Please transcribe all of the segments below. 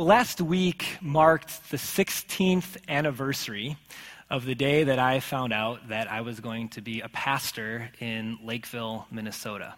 Last week marked the 16th anniversary of the day that I found out that I was going to be a pastor in Lakeville, Minnesota.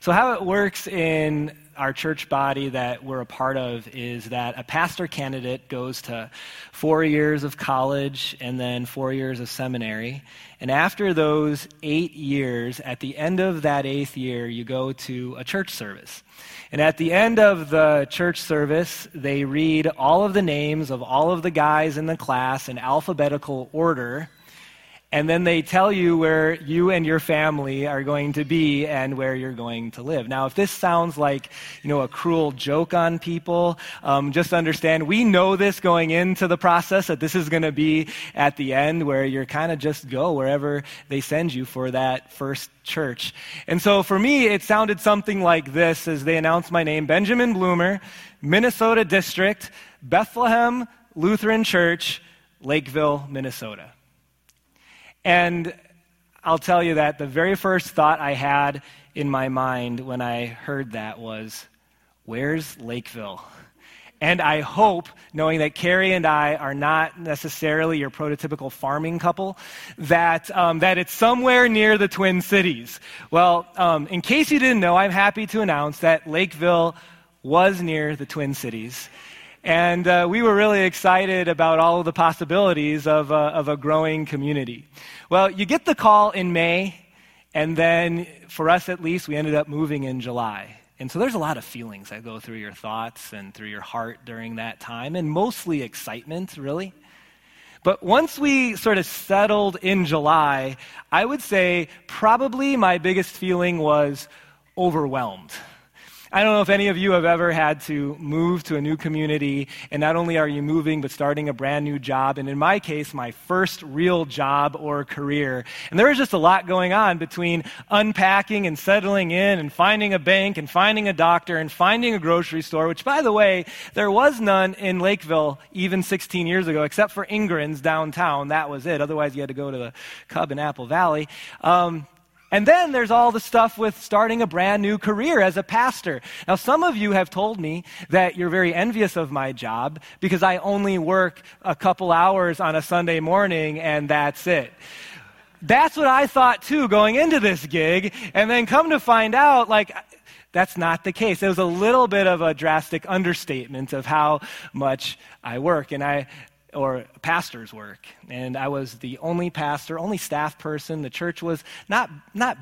So how it works in our church body that we're a part of is that a pastor candidate goes to 4 years of college and then 4 years of seminary. And after those 8 years, at the end of that 8th year, you go to a church service. And at the end of the church service, they read all of the names of all of the guys in the class in alphabetical order. And then they tell you where you and your family are going to be and where you're going to live. Now, if this sounds like, a cruel joke on people, just understand we know this going into the process that this is going to be at the end where you're kind of just go wherever they send you for that first church. And so for me, it sounded something like this as they announced my name, Benjamin Bloomer, Minnesota District, Bethlehem Lutheran Church, Lakeville, Minnesota. And I'll tell you that the very first thought I had in my mind when I heard that was, where's Lakeville? And I hope, knowing that Carrie and I are not necessarily your prototypical farming couple, that that it's somewhere near the Twin Cities. Well, in case you didn't know, I'm happy to announce that Lakeville was near the Twin Cities. And we were really excited about all of the possibilities of a growing community. Well, you get the call in May, and then for us at least, we ended up moving in July. And so there's a lot of feelings that go through your thoughts and through your heart during that time, and mostly excitement, really. But once we sort of settled in July, I would say probably my biggest feeling was overwhelmed. I don't know if any of you have ever had to move to a new community, and not only are you moving, but starting a brand new job, and in my case, my first real job or career. And there was just a lot going on between unpacking and settling in and finding a bank and finding a doctor and finding a grocery store, which, by the way, there was none in Lakeville even 16 years ago, except for Ingram's downtown. That was it. Otherwise, you had to go to the Cub in Apple Valley. And then there's all the stuff with starting a brand new career as a pastor. Now, some of you have told me that you're very envious of my job because I only work a couple hours on a Sunday morning and that's it. That's what I thought too going into this gig, and then come to find out, that's not the case. It was a little bit of a drastic understatement of how much I work, or pastor's work. And I was the only pastor, only staff person. The church was not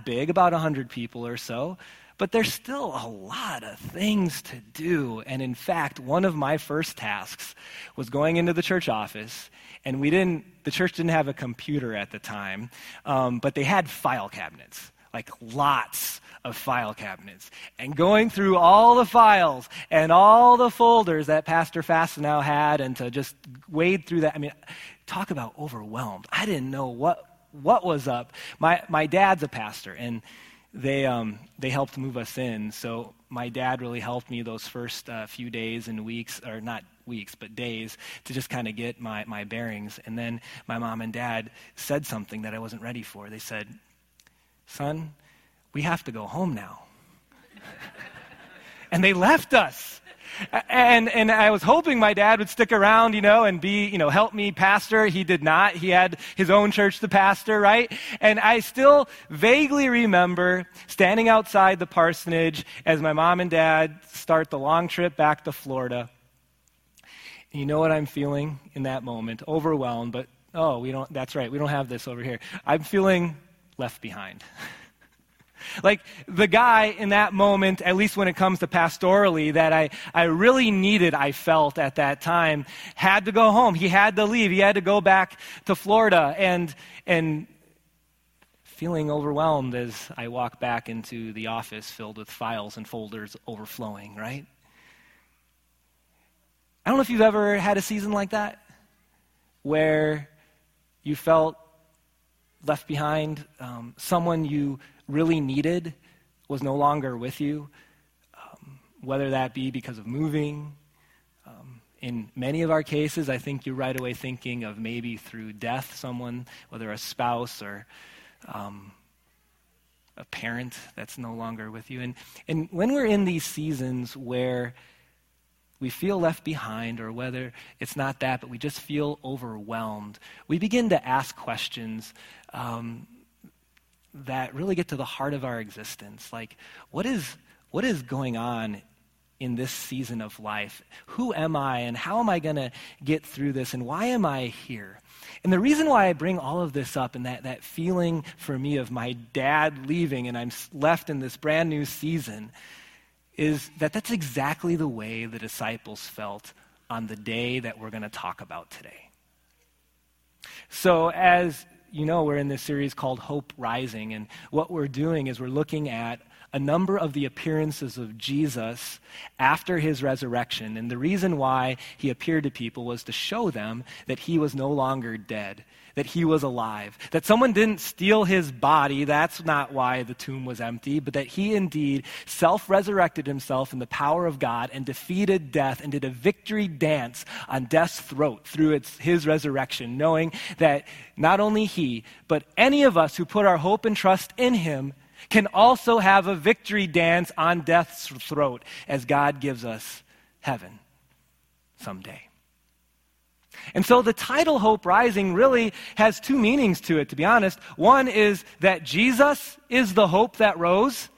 big, about 100 people or so, but there's still a lot of things to do. And in fact, one of my first tasks was going into the church office, and the church didn't have a computer at the time, but they had file cabinets, lots of file cabinets, and going through all the files and all the folders that Pastor Fastenau had, and to just wade through that. I mean, talk about overwhelmed. I didn't know what was up. My dad's a pastor, and they helped move us in, so my dad really helped me those first few days and weeks, or not weeks, but days, to just kind of get my bearings. And then my mom and dad said something that I wasn't ready for. They said, "Son, we have to go home now." And they left us. And I was hoping my dad would stick around, and be, help me pastor. He did not. He had his own church to pastor, right? And I still vaguely remember standing outside the parsonage as my mom and dad start the long trip back to Florida. And you know what I'm feeling in that moment? Overwhelmed, but that's right, we don't have this over here. I'm feeling left behind. The guy in that moment, at least when it comes to pastorally, that I really needed, I felt at that time, had to go home. He had to leave. He had to go back to Florida. And feeling overwhelmed as I walk back into the office filled with files and folders overflowing, right? I don't know if you've ever had a season like that where you felt left behind, someone you really needed was no longer with you, whether that be because of moving. In many of our cases, I think you're right away thinking of maybe through death, someone, whether a spouse or a parent that's no longer with you. And when we're in these seasons where we feel left behind, or whether it's not that, but we just feel overwhelmed, we begin to ask questions that really get to the heart of our existence. Like, what is going on in this season of life? Who am I, and how am I going to get through this, and why am I here? And the reason why I bring all of this up, and that feeling for me of my dad leaving and I'm left in this brand new season, is that that's exactly the way the disciples felt on the day that we're going to talk about today. So as you know, we're in this series called Hope Rising, and what we're doing is we're looking at a number of the appearances of Jesus after his resurrection. And the reason why he appeared to people was to show them that he was no longer dead, that he was alive, that someone didn't steal his body. That's not why the tomb was empty, but that he indeed self-resurrected himself in the power of God and defeated death and did a victory dance on death's throat through his resurrection, knowing that not only he, but any of us who put our hope and trust in him can also have a victory dance on death's throat as God gives us heaven someday. And so the title Hope Rising really has two meanings to it, to be honest. One is that Jesus is the hope that rose.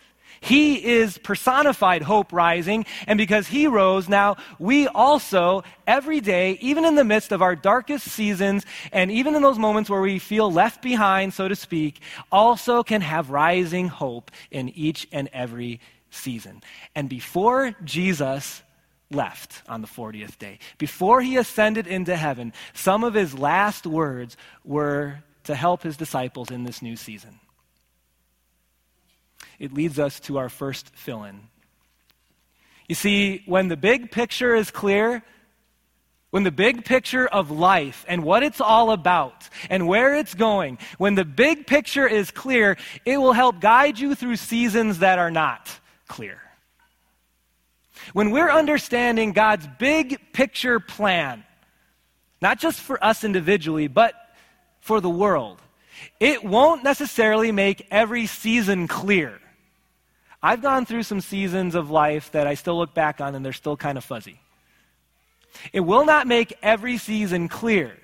He is personified hope rising, and because he rose, now we also, every day, even in the midst of our darkest seasons, and even in those moments where we feel left behind, so to speak, also can have rising hope in each and every season. And before Jesus left on the 40th day, before he ascended into heaven, some of his last words were to help his disciples in this new season. It leads us to our first fill-in. You see, when the big picture is clear, when the big picture of life and what it's all about and where it's going, when the big picture is clear, it will help guide you through seasons that are not clear. When we're understanding God's big picture plan, not just for us individually, but for the world, it won't necessarily make every season clear. I've gone through some seasons of life that I still look back on and they're still kind of fuzzy. It will not make every season clear,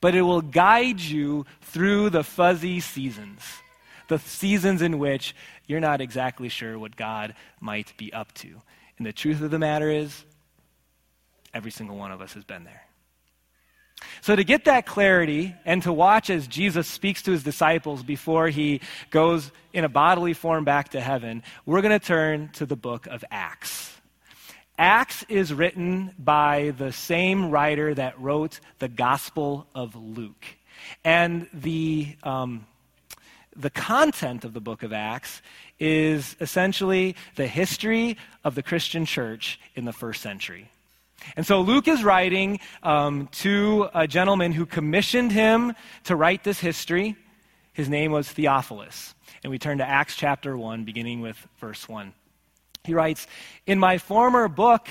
but it will guide you through the fuzzy seasons, the seasons in which you're not exactly sure what God might be up to. And the truth of the matter is, every single one of us has been there. So to get that clarity and to watch as Jesus speaks to his disciples before he goes in a bodily form back to heaven, we're going to turn to the book of Acts. Acts is written by the same writer that wrote the Gospel of Luke. And the content of the book of Acts is essentially the history of the Christian church in the first century. And so Luke is writing to a gentleman who commissioned him to write this history. His name was Theophilus. And we turn to Acts chapter 1, beginning with verse 1. He writes, "In my former book,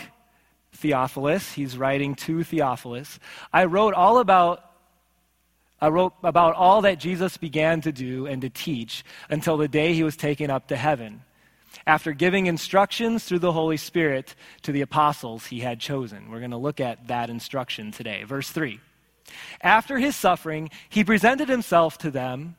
Theophilus," he's writing to Theophilus, "I wrote about all that Jesus began to do and to teach until the day he was taken up to heaven, after giving instructions through the Holy Spirit to the apostles he had chosen." We're going to look at that instruction today. Verse 3. "After his suffering, he presented himself to them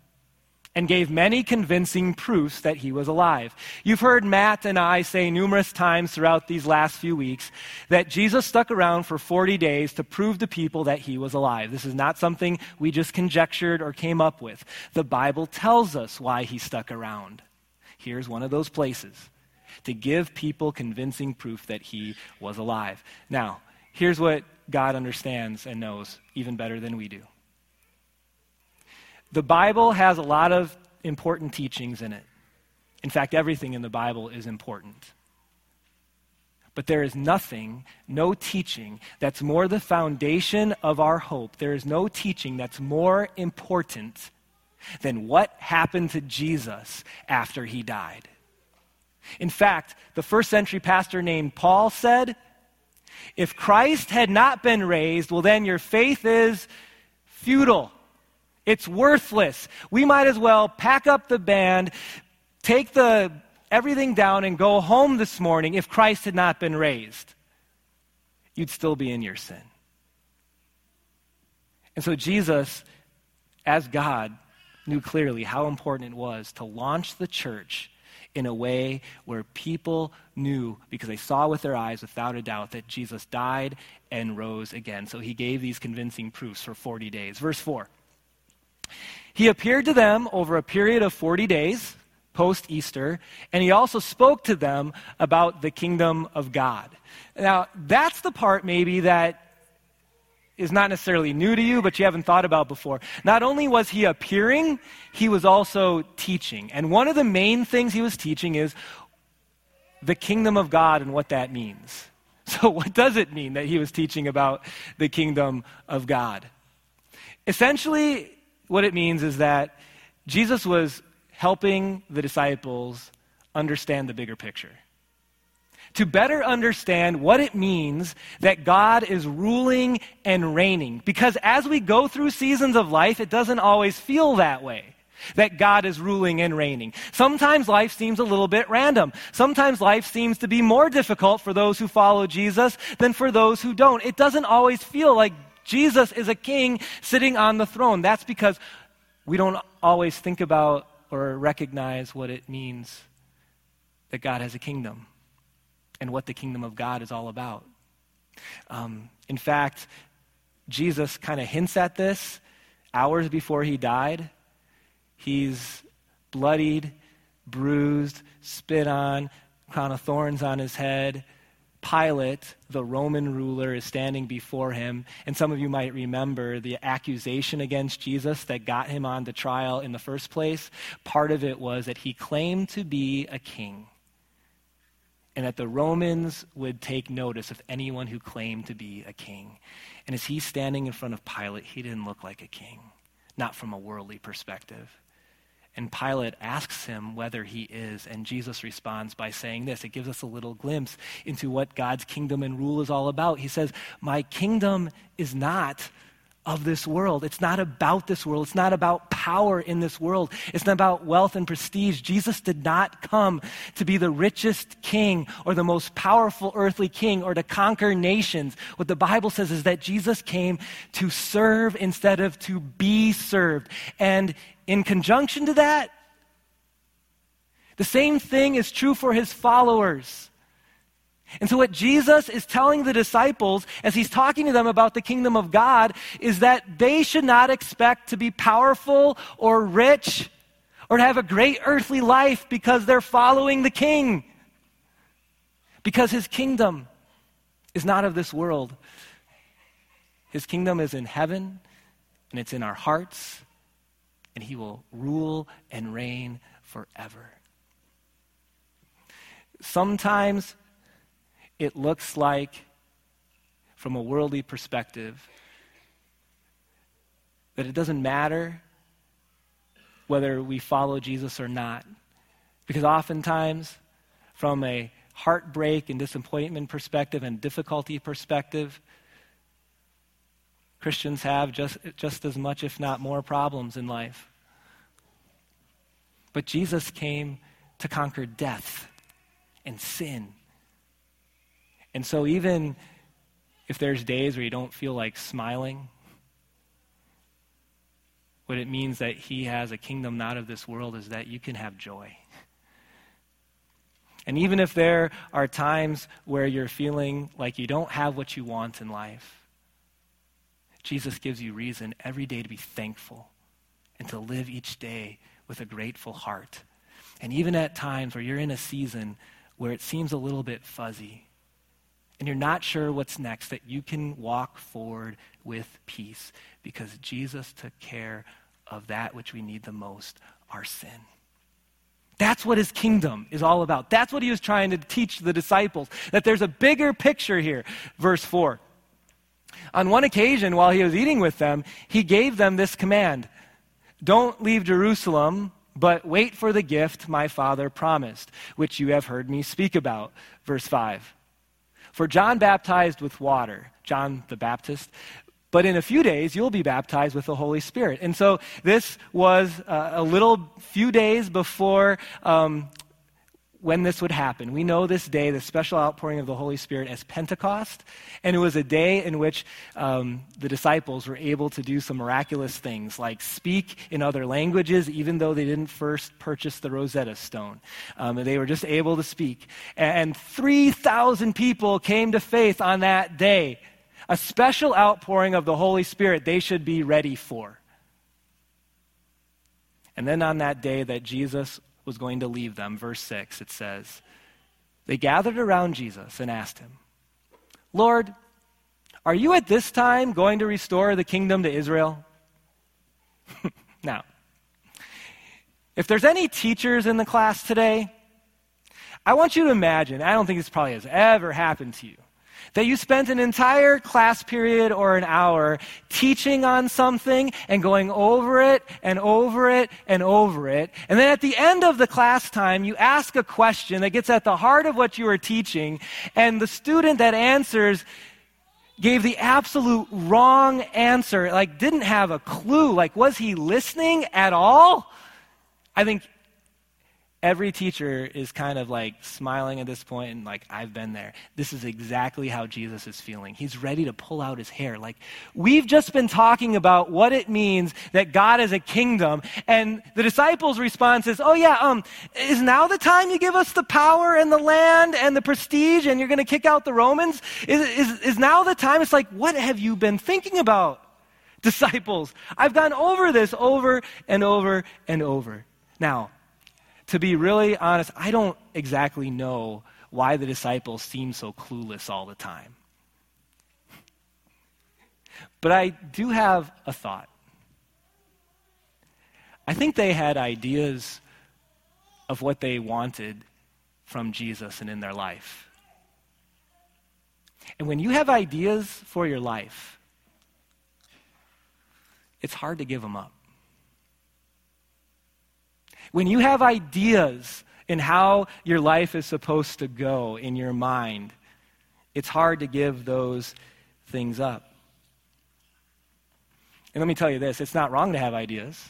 and gave many convincing proofs that he was alive. You've heard Matt and I say numerous times throughout these last few weeks that Jesus stuck around for 40 days to prove to people that he was alive. This is not something we just conjectured or came up with. The Bible tells us why he stuck around. Here's one of those places, to give people convincing proof that he was alive. Now, here's what God understands and knows even better than we do. The Bible has a lot of important teachings in it. In fact, everything in the Bible is important. But there is nothing, no teaching, that's more the foundation of our hope. There is no teaching that's more important than what happened to Jesus after he died. In fact, the first century pastor named Paul said, "If Christ had not been raised, well then your faith is futile. It's worthless. We might as well pack up the band, take everything down and go home this morning if Christ had not been raised." you'd still be in your sin. And so Jesus, as God, knew clearly how important it was to launch the church in a way where people knew, because they saw with their eyes without a doubt, that Jesus died and rose again. So he gave these convincing proofs for 40 days. Verse 4. He appeared to them over a period of 40 days post-Easter, and he also spoke to them about the kingdom of God. Now, that's the part maybe that is not necessarily new to you, but you haven't thought about before. Not only was he appearing, he was also teaching. And one of the main things he was teaching is the kingdom of God and what that means. So what does it mean that he was teaching about the kingdom of God? Essentially, what it means is that Jesus was helping the disciples understand the bigger picture, to better understand what it means that God is ruling and reigning. Because as we go through seasons of life, it doesn't always feel that way, that God is ruling and reigning. Sometimes life seems a little bit random. Sometimes life seems to be more difficult for those who follow Jesus than for those who don't. It doesn't always feel like Jesus is a king sitting on the throne. That's because we don't always think about or recognize what it means that God has a kingdom and what the kingdom of God is all about. In fact, Jesus kind of hints at this hours before he died. He's bloodied, bruised, spit on, crown of thorns on his head. Pilate, the Roman ruler, is standing before him. And some of you might remember the accusation against Jesus that got him on the trial in the first place. Part of it was that he claimed to be a king, and that the Romans would take notice of anyone who claimed to be a king. And as he's standing in front of Pilate, he didn't look like a king, not from a worldly perspective. And Pilate asks him whether he is, and Jesus responds by saying this. It gives us a little glimpse into what God's kingdom and rule is all about. He says, "My kingdom is not of this world. It's not about this world. It's not about power in this world. It's not about wealth and prestige. Jesus did not come to be the richest king or the most powerful earthly king or to conquer nations. What the Bible says is that Jesus came to serve instead of to be served." And in conjunction to that, the same thing is true for his followers. And so what Jesus is telling the disciples as he's talking to them about the kingdom of God is that they should not expect to be powerful or rich or to have a great earthly life because they're following the king. Because his kingdom is not of this world. His kingdom is in heaven, and it's in our hearts, and he will rule and reign forever. Sometimes it looks like, from a worldly perspective, that it doesn't matter whether we follow Jesus or not. Because oftentimes, from a heartbreak and disappointment perspective and difficulty perspective, Christians have just as much, if not more, problems in life. But Jesus came to conquer death and sin. And so even if there's days where you don't feel like smiling, what it means that he has a kingdom not of this world is that you can have joy. And even if there are times where you're feeling like you don't have what you want in life, Jesus gives you reason every day to be thankful and to live each day with a grateful heart. And even at times where you're in a season where it seems a little bit fuzzy, and you're not sure what's next, that you can walk forward with peace because Jesus took care of that which we need the most, our sin. That's what his kingdom is all about. That's what he was trying to teach the disciples, that there's a bigger picture here. Verse 4. On one occasion, while he was eating with them, he gave them this command: "Don't leave Jerusalem, but wait for the gift my Father promised, which you have heard me speak about." Verse 5. "For John baptized with water," John the Baptist, "but in a few days you'll be baptized with the Holy Spirit." And so this was a few days before when this would happen. We know this day, the special outpouring of the Holy Spirit, as Pentecost, and it was a day in which the disciples were able to do some miraculous things, like speak in other languages, even though they didn't first purchase the Rosetta Stone. They were just able to speak. And 3,000 people came to faith on that day. A special outpouring of the Holy Spirit they should be ready for. And then on that day that Jesus was going to leave them, verse 6, it says, they gathered around Jesus and asked him, "Lord, are you at this time going to restore the kingdom to Israel?" Now, if there's any teachers in the class today, I want you to imagine, I don't think this probably has ever happened to you, that you spent an entire class period or an hour teaching on something and going over it and over it and over it. And then at the end of the class time, you ask a question that gets at the heart of what you were teaching, and the student that answers gave the absolute wrong answer, like didn't have a clue. Like, was he listening at all? I think every teacher is kind of like smiling at this point and like, I've been there. This is exactly how Jesus is feeling. He's ready to pull out his hair. Like, we've just been talking about what it means that God is a kingdom, and the disciples' response is, is now the time you give us the power and the land and the prestige and you're going to kick out the Romans? Is now the time? It's like, what have you been thinking about, disciples? I've gone over this over and over and over. Now, to be really honest, I don't exactly know why the disciples seem so clueless all the time. But I do have a thought. I think they had ideas of what they wanted from Jesus and in their life. And when you have ideas for your life, it's hard to give them up. When you have ideas in how your life is supposed to go in your mind, it's hard to give those things up. And let me tell you this, it's not wrong to have ideas.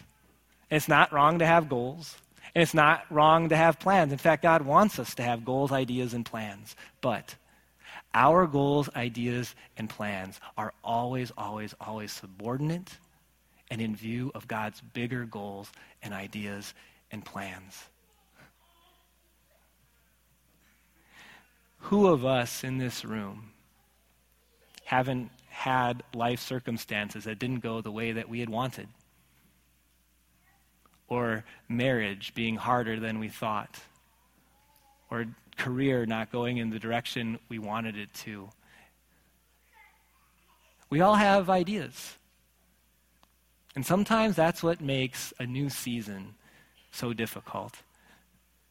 It's not wrong to have goals. And it's not wrong to have plans. In fact, God wants us to have goals, ideas, and plans. But our goals, ideas, and plans are always, always, always subordinate and in view of God's bigger goals and ideas and plans. Who of us in this room haven't had life circumstances that didn't go the way that we had wanted? Or marriage being harder than we thought? Or career not going in the direction we wanted it to? We all have ideas. And sometimes that's what makes a new season so difficult,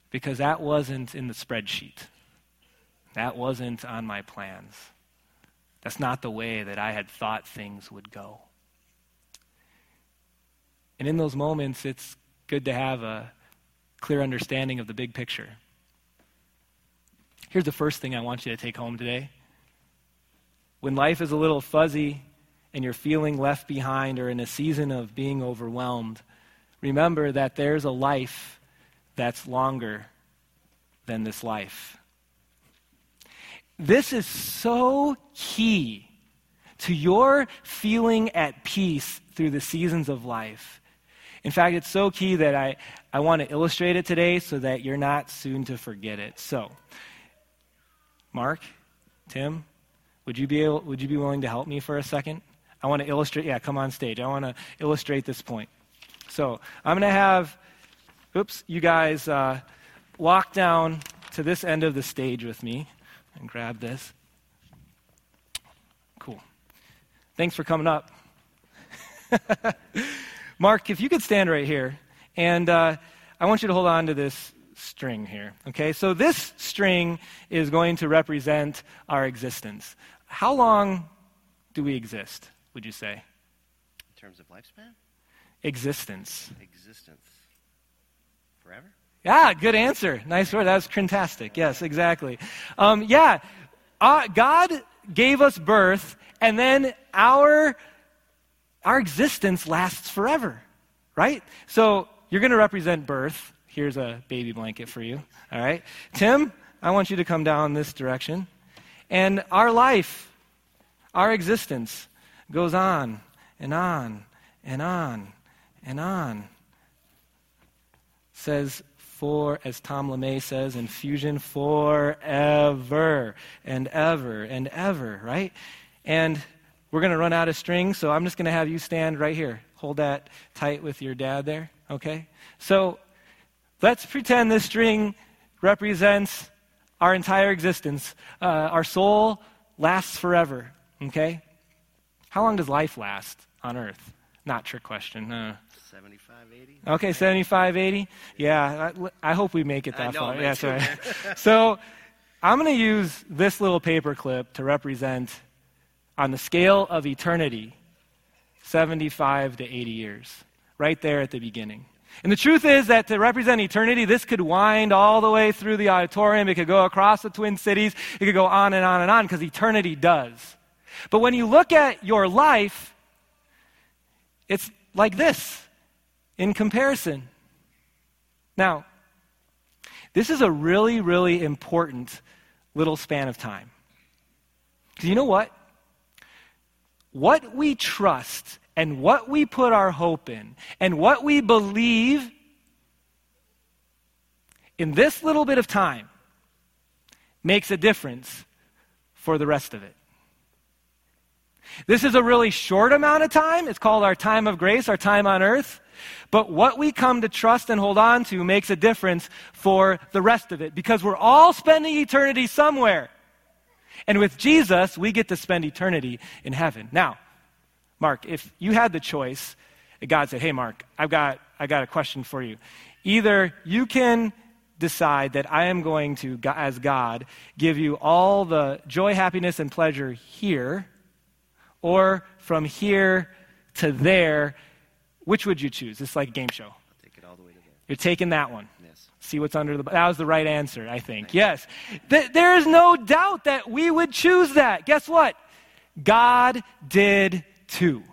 because that wasn't in the spreadsheet. That wasn't on my plans. That's not the way that I had thought things would go. And in those moments, it's good to have a clear understanding of the big picture. Here's the first thing I want you to take home today. When life is a little fuzzy and you're feeling left behind or in a season of being overwhelmed, remember that there's a life that's longer than this life. This is so key to your feeling at peace through the seasons of life. In fact, it's so key that I want to illustrate it today so that you're not soon to forget it. So, Mark, Tim, would you be willing to help me for a second? I want to illustrate, come on stage. I want to illustrate this point. So I'm going to have, you guys walk down to this end of the stage with me and grab this. Cool. Thanks for coming up. Mark, if you could stand right here, and I want you to hold on to this string here, okay? So this string is going to represent our existence. How long do we exist, would you say? In terms of lifespan? Existence. Forever? Yeah, good answer. Nice word. That was fantastic. Yes, exactly. God gave us birth, and then our existence lasts forever, right? So you're going to represent birth Here's a baby blanket for you, all right? Tim, I want you to come down this direction. And our life, our existence goes on and on and on and on. It says, for, as Tom LeMay says in Fusion, forever and ever and ever, right? And we're going to run out of string, so I'm just going to have you stand right here. Hold that tight with your dad there, okay? So let's pretend this string represents our entire existence. Our soul lasts forever, okay? How long does life last on earth? Not trick question. 75, 80. Okay, 75, 80. Yeah, I hope we make it that far. Yeah, that's right. So I'm going to use this little paper clip to represent, on the scale of eternity, 75 to 80 years, right there at the beginning. And the truth is that to represent eternity, this could wind all the way through the auditorium. It could go across the Twin Cities. It could go on and on and on, because eternity does. But when you look at your life, it's like this in comparison. Now, this is a really, really important little span of time. Because you know what? What we trust and what we put our hope in and what we believe in this little bit of time makes a difference for the rest of it. This is a really short amount of time. It's called our time of grace, our time on earth. But what we come to trust and hold on to makes a difference for the rest of it, because we're all spending eternity somewhere. And with Jesus, we get to spend eternity in heaven. Now, Mark, if you had the choice, God said, hey, Mark, I've got a question for you. Either you can decide that I am going to, as God, give you all the joy, happiness, and pleasure here, or from here to there, which would you choose? It's like a game show. I'll take it all the way to there. You're taking that one. See what's under the... That was the right answer, I think. Yes. There is no doubt that we would choose that. Guess what? God did too.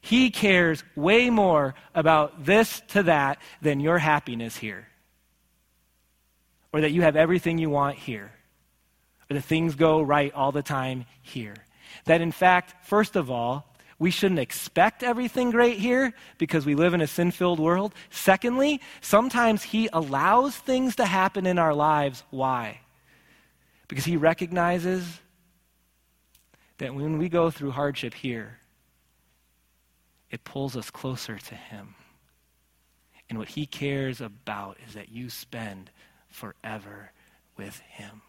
He cares way more about this to that than your happiness here, or that you have everything you want here, or that things go right all the time here. That, in fact, first of all, we shouldn't expect everything great here, because we live in a sin-filled world. Secondly, sometimes he allows things to happen in our lives. Why? Because he recognizes that when we go through hardship here, it pulls us closer to him. And what he cares about is that you spend forever with him.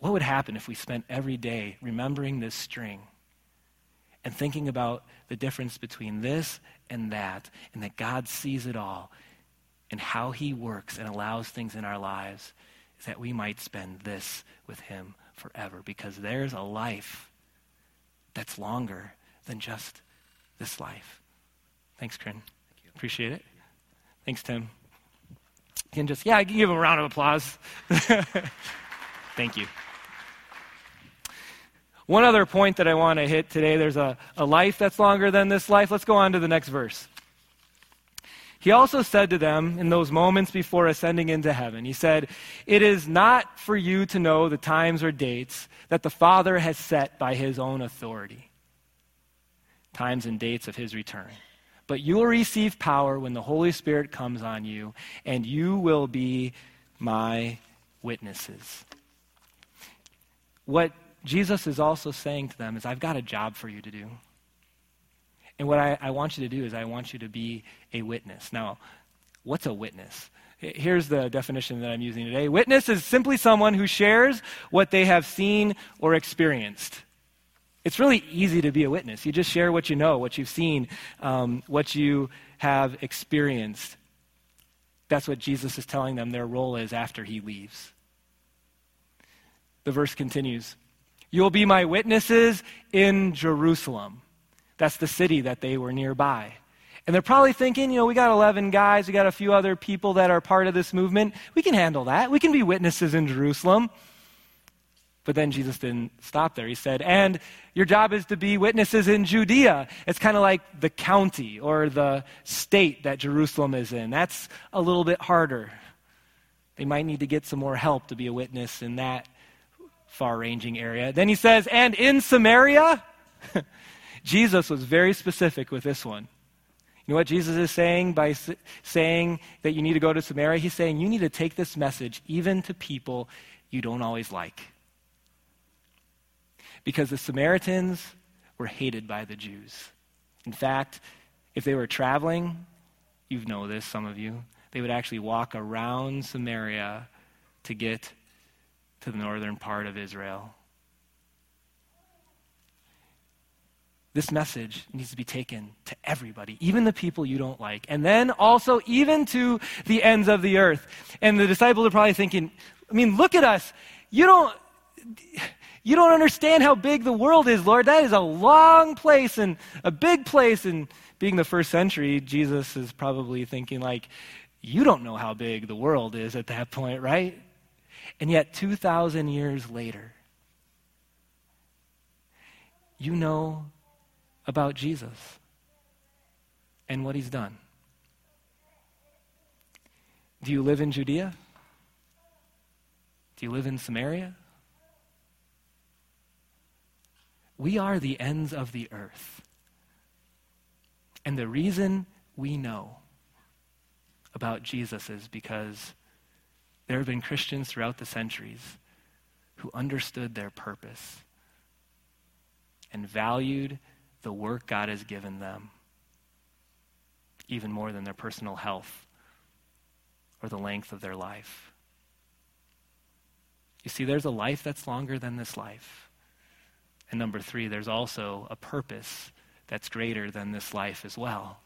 What would happen if we spent every day remembering this string and thinking about the difference between this and that God sees it all, and how he works and allows things in our lives is that we might spend this with him forever, because there's a life that's longer than just this life. Thanks, Corinne. Thank you. Appreciate it. Thanks, Tim. And just, I can give him a round of applause. Thank you. One other point that I want to hit today, there's a life that's longer than this life. Let's go on to the next verse. He also said to them in those moments before ascending into heaven, he said, it is not for you to know the times or dates that the Father has set by his own authority, times and dates of his return. But you will receive power when the Holy Spirit comes on you, and you will be my witnesses. What Jesus is also saying to them is, I've got a job for you to do. And what I want you to do is I want you to be a witness. Now, what's a witness? Here's the definition that I'm using today. Witness is simply someone who shares what they have seen or experienced. It's really easy to be a witness. You just share what you know, what you've seen, what you have experienced. That's what Jesus is telling them their role is after he leaves. The verse continues. You'll be my witnesses in Jerusalem. That's the city that they were nearby. And they're probably thinking, we got 11 guys, we got a few other people that are part of this movement. We can handle that. We can be witnesses in Jerusalem. But then Jesus didn't stop there. He said, and your job is to be witnesses in Judea. It's kind of like the county or the state that Jerusalem is in. That's a little bit harder. They might need to get some more help to be a witness in that far-ranging area. Then he says, and in Samaria? Jesus was very specific with this one. You know what Jesus is saying by saying that you need to go to Samaria? He's saying you need to take this message even to people you don't always like. Because the Samaritans were hated by the Jews. In fact, if they were traveling, you know this, some of you, they would actually walk around Samaria to get to the northern part of Israel. This message needs to be taken to everybody, even the people you don't like, and then also even to the ends of the earth. And the disciples are probably thinking, I mean, look at us. You don't understand how big the world is, Lord. That is a long place and a big place. And being the first century, Jesus is probably thinking like, you don't know how big the world is at that point, right? And yet 2,000 years later, you know about Jesus and what he's done. Do you live in Judea? Do you live in Samaria? We are the ends of the earth. And the reason we know about Jesus is because there have been Christians throughout the centuries who understood their purpose and valued the work God has given them even more than their personal health or the length of their life. You see, there's a life that's longer than this life. And number three, there's also a purpose that's greater than this life as well.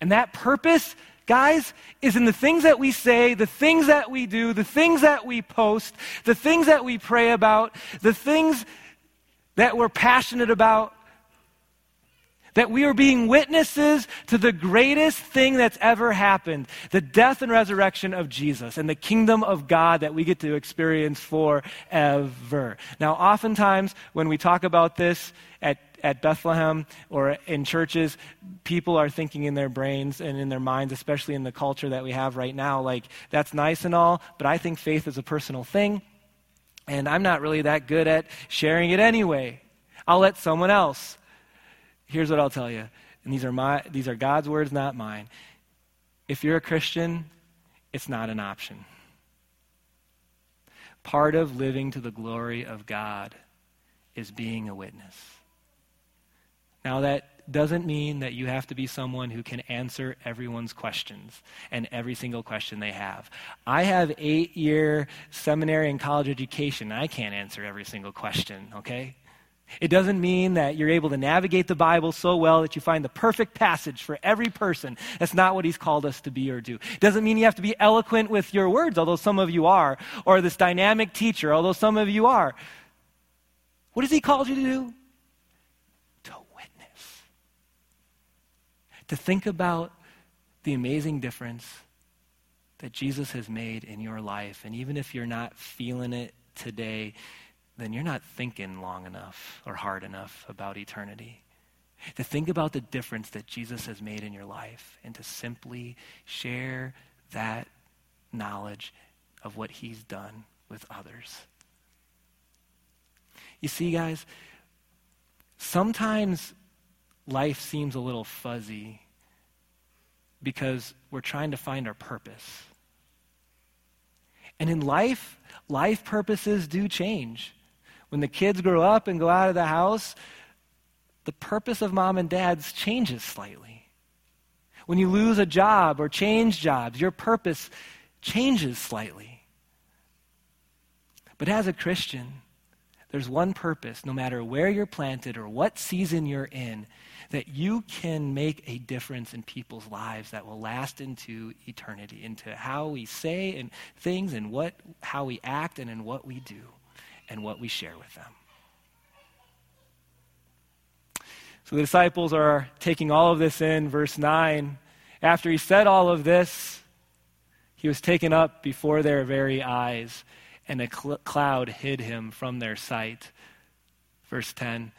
And that purpose, guys, is in the things that we say, the things that we do, the things that we post, the things that we pray about, the things that we're passionate about, that we are being witnesses to the greatest thing that's ever happened, the death and resurrection of Jesus and the kingdom of God that we get to experience forever. Now, oftentimes when we talk about this at Bethlehem or in churches, people are thinking in their brains and in their minds, especially in the culture that we have right now, like, that's nice and all, but I think faith is a personal thing, and I'm not really that good at sharing it anyway. I'll let someone else. Here's what I'll tell you, and these are God's words, not mine. If you're a Christian, it's not an option. Part of living to the glory of God is being a witness. Now, that doesn't mean that you have to be someone who can answer everyone's questions and every single question they have. I have 8-year seminary and college education. I can't answer every single question, okay? It doesn't mean that you're able to navigate the Bible so well that you find the perfect passage for every person. That's not what he's called us to be or do. It doesn't mean you have to be eloquent with your words, although some of you are, or this dynamic teacher, although some of you are. What has he called you to do? To witness. To think about the amazing difference that Jesus has made in your life. And even if you're not feeling it today, then you're not thinking long enough or hard enough about eternity. To think about the difference that Jesus has made in your life and to simply share that knowledge of what he's done with others. You see, guys, sometimes life seems a little fuzzy because we're trying to find our purpose. And in life, life purposes do change. When the kids grow up and go out of the house, the purpose of mom and dad's changes slightly. When you lose a job or change jobs, your purpose changes slightly. But as a Christian, there's one purpose, no matter where you're planted or what season you're in, that you can make a difference in people's lives that will last into eternity, into how we say and things and how we act and in what we do and what we share with them. So the disciples are taking all of this in. Verse 9, after he said all of this, he was taken up before their very eyes, and a cloud hid him from their sight. Verse 10,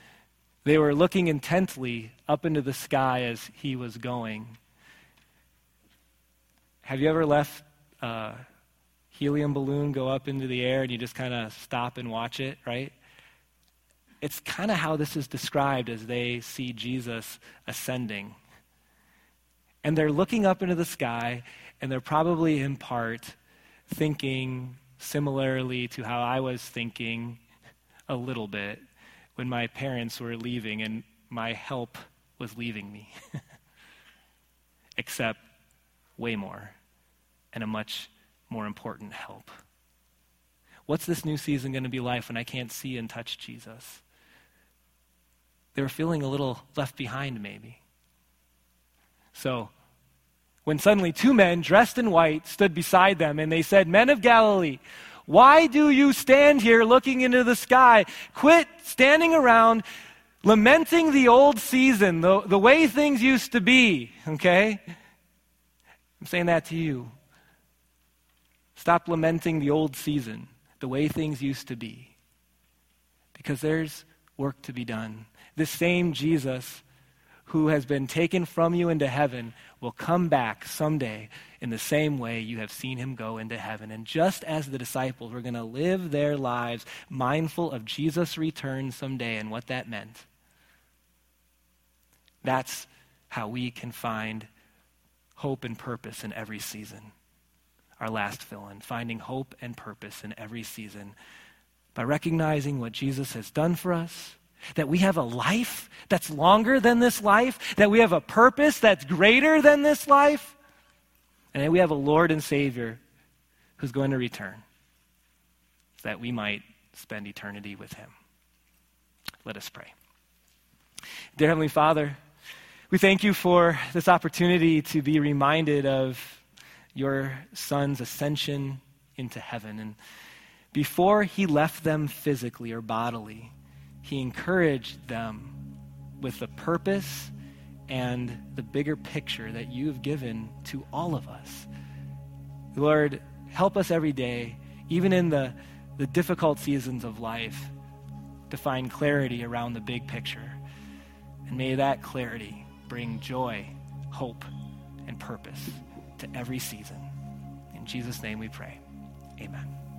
they were looking intently up into the sky as he was going. Have you ever left a helium balloon go up into the air and you just kind of stop and watch it, right? It's kind of how this is described as they see Jesus ascending. And they're looking up into the sky, and they're probably in part thinking similarly to how I was thinking a little bit when my parents were leaving and my help was leaving me. Except way more, and a much more important help. What's this new season going to be like when I can't see and touch Jesus? They were feeling a little left behind, maybe. So, when suddenly two men dressed in white stood beside them, and they said, "Men of Galilee, why do you stand here looking into the sky? Quit standing around lamenting the old season, the way things used to be," okay? I'm saying that to you. Stop lamenting the old season, the way things used to be, because there's work to be done. This same Jesus who has been taken from you into heaven will come back someday in the same way you have seen him go into heaven. And just as the disciples were going to live their lives mindful of Jesus' return someday and what that meant, that's how we can find hope and purpose in every season. Our last fill-in, finding hope and purpose in every season by recognizing what Jesus has done for us, that we have a life that's longer than this life, that we have a purpose that's greater than this life, and that we have a Lord and Savior who's going to return so that we might spend eternity with him. Let us pray. Dear Heavenly Father, we thank you for this opportunity to be reminded of your son's ascension into heaven. And before he left them physically or bodily, he encouraged them with the purpose and the bigger picture that you have given to all of us. Lord, help us every day, even in the difficult seasons of life, to find clarity around the big picture. And may that clarity bring joy, hope, and purpose to every season. In Jesus' name we pray. Amen.